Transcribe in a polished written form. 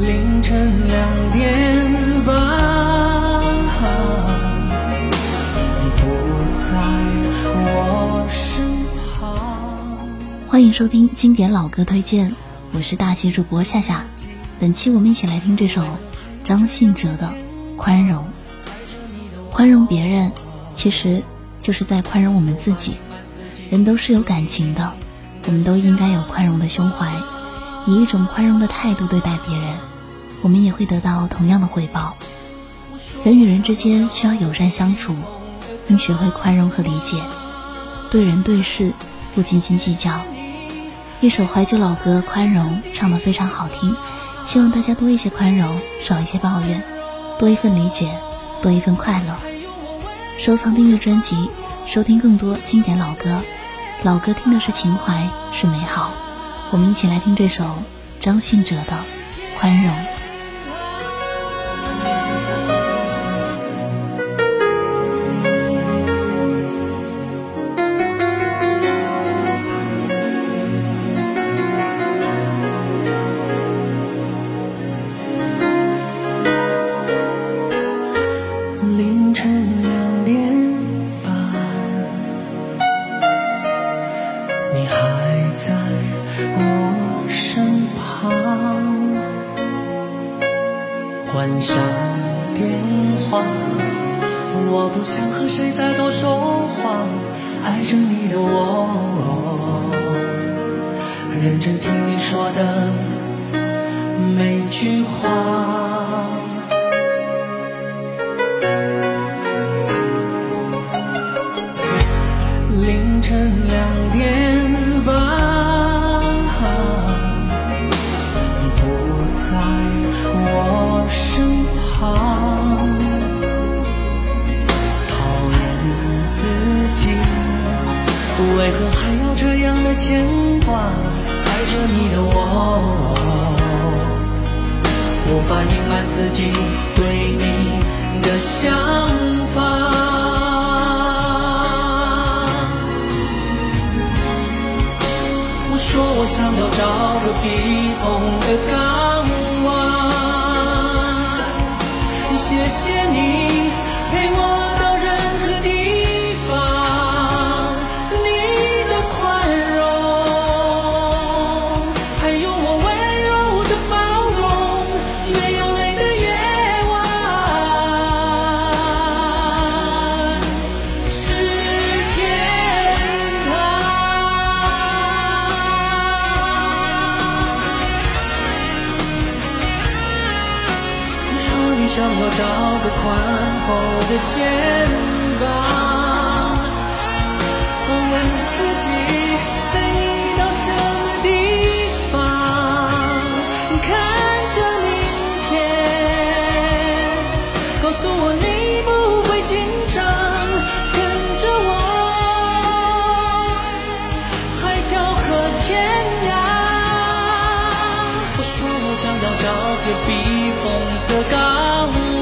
凌晨2点半，你不在我身旁。欢迎收听经典老歌推荐，我是大气主播夏夏。本期我们一起来听这首张信哲的《宽容》。宽容别人，其实就是在宽容我们自己。人都是有感情的，我们都应该有宽容的胸怀，以一种宽容的态度对待别人，我们也会得到同样的回报。人与人之间需要友善相处，并学会宽容和理解，对人对事不斤斤计较。一首怀旧老歌《宽容》唱得非常好听，希望大家多一些宽容，少一些抱怨，多一份理解，多一份快乐。收藏订阅专辑，收听更多经典老歌。老歌听的是情怀，是美好。我们一起来听这首张信哲的《宽容》。关上电话，我不想和谁再多说话，爱着你的我，认真听你说的每句话。凌晨2点半，你不在我身旁，讨厌自己为何还要这样的牵挂，爱着你的我无法隐瞒自己对你的想法。我说我想要找个避风的港湾，谢谢你陪我到任何地方，你的宽容，还有我温柔的包容，没有泪的夜晚是天堂。你说你想要找个宽厚的肩膀，问自己带你到什么地方，看着明天，告诉我你不会紧张，跟着我海角和天涯。我说我想要找个避风的港湾，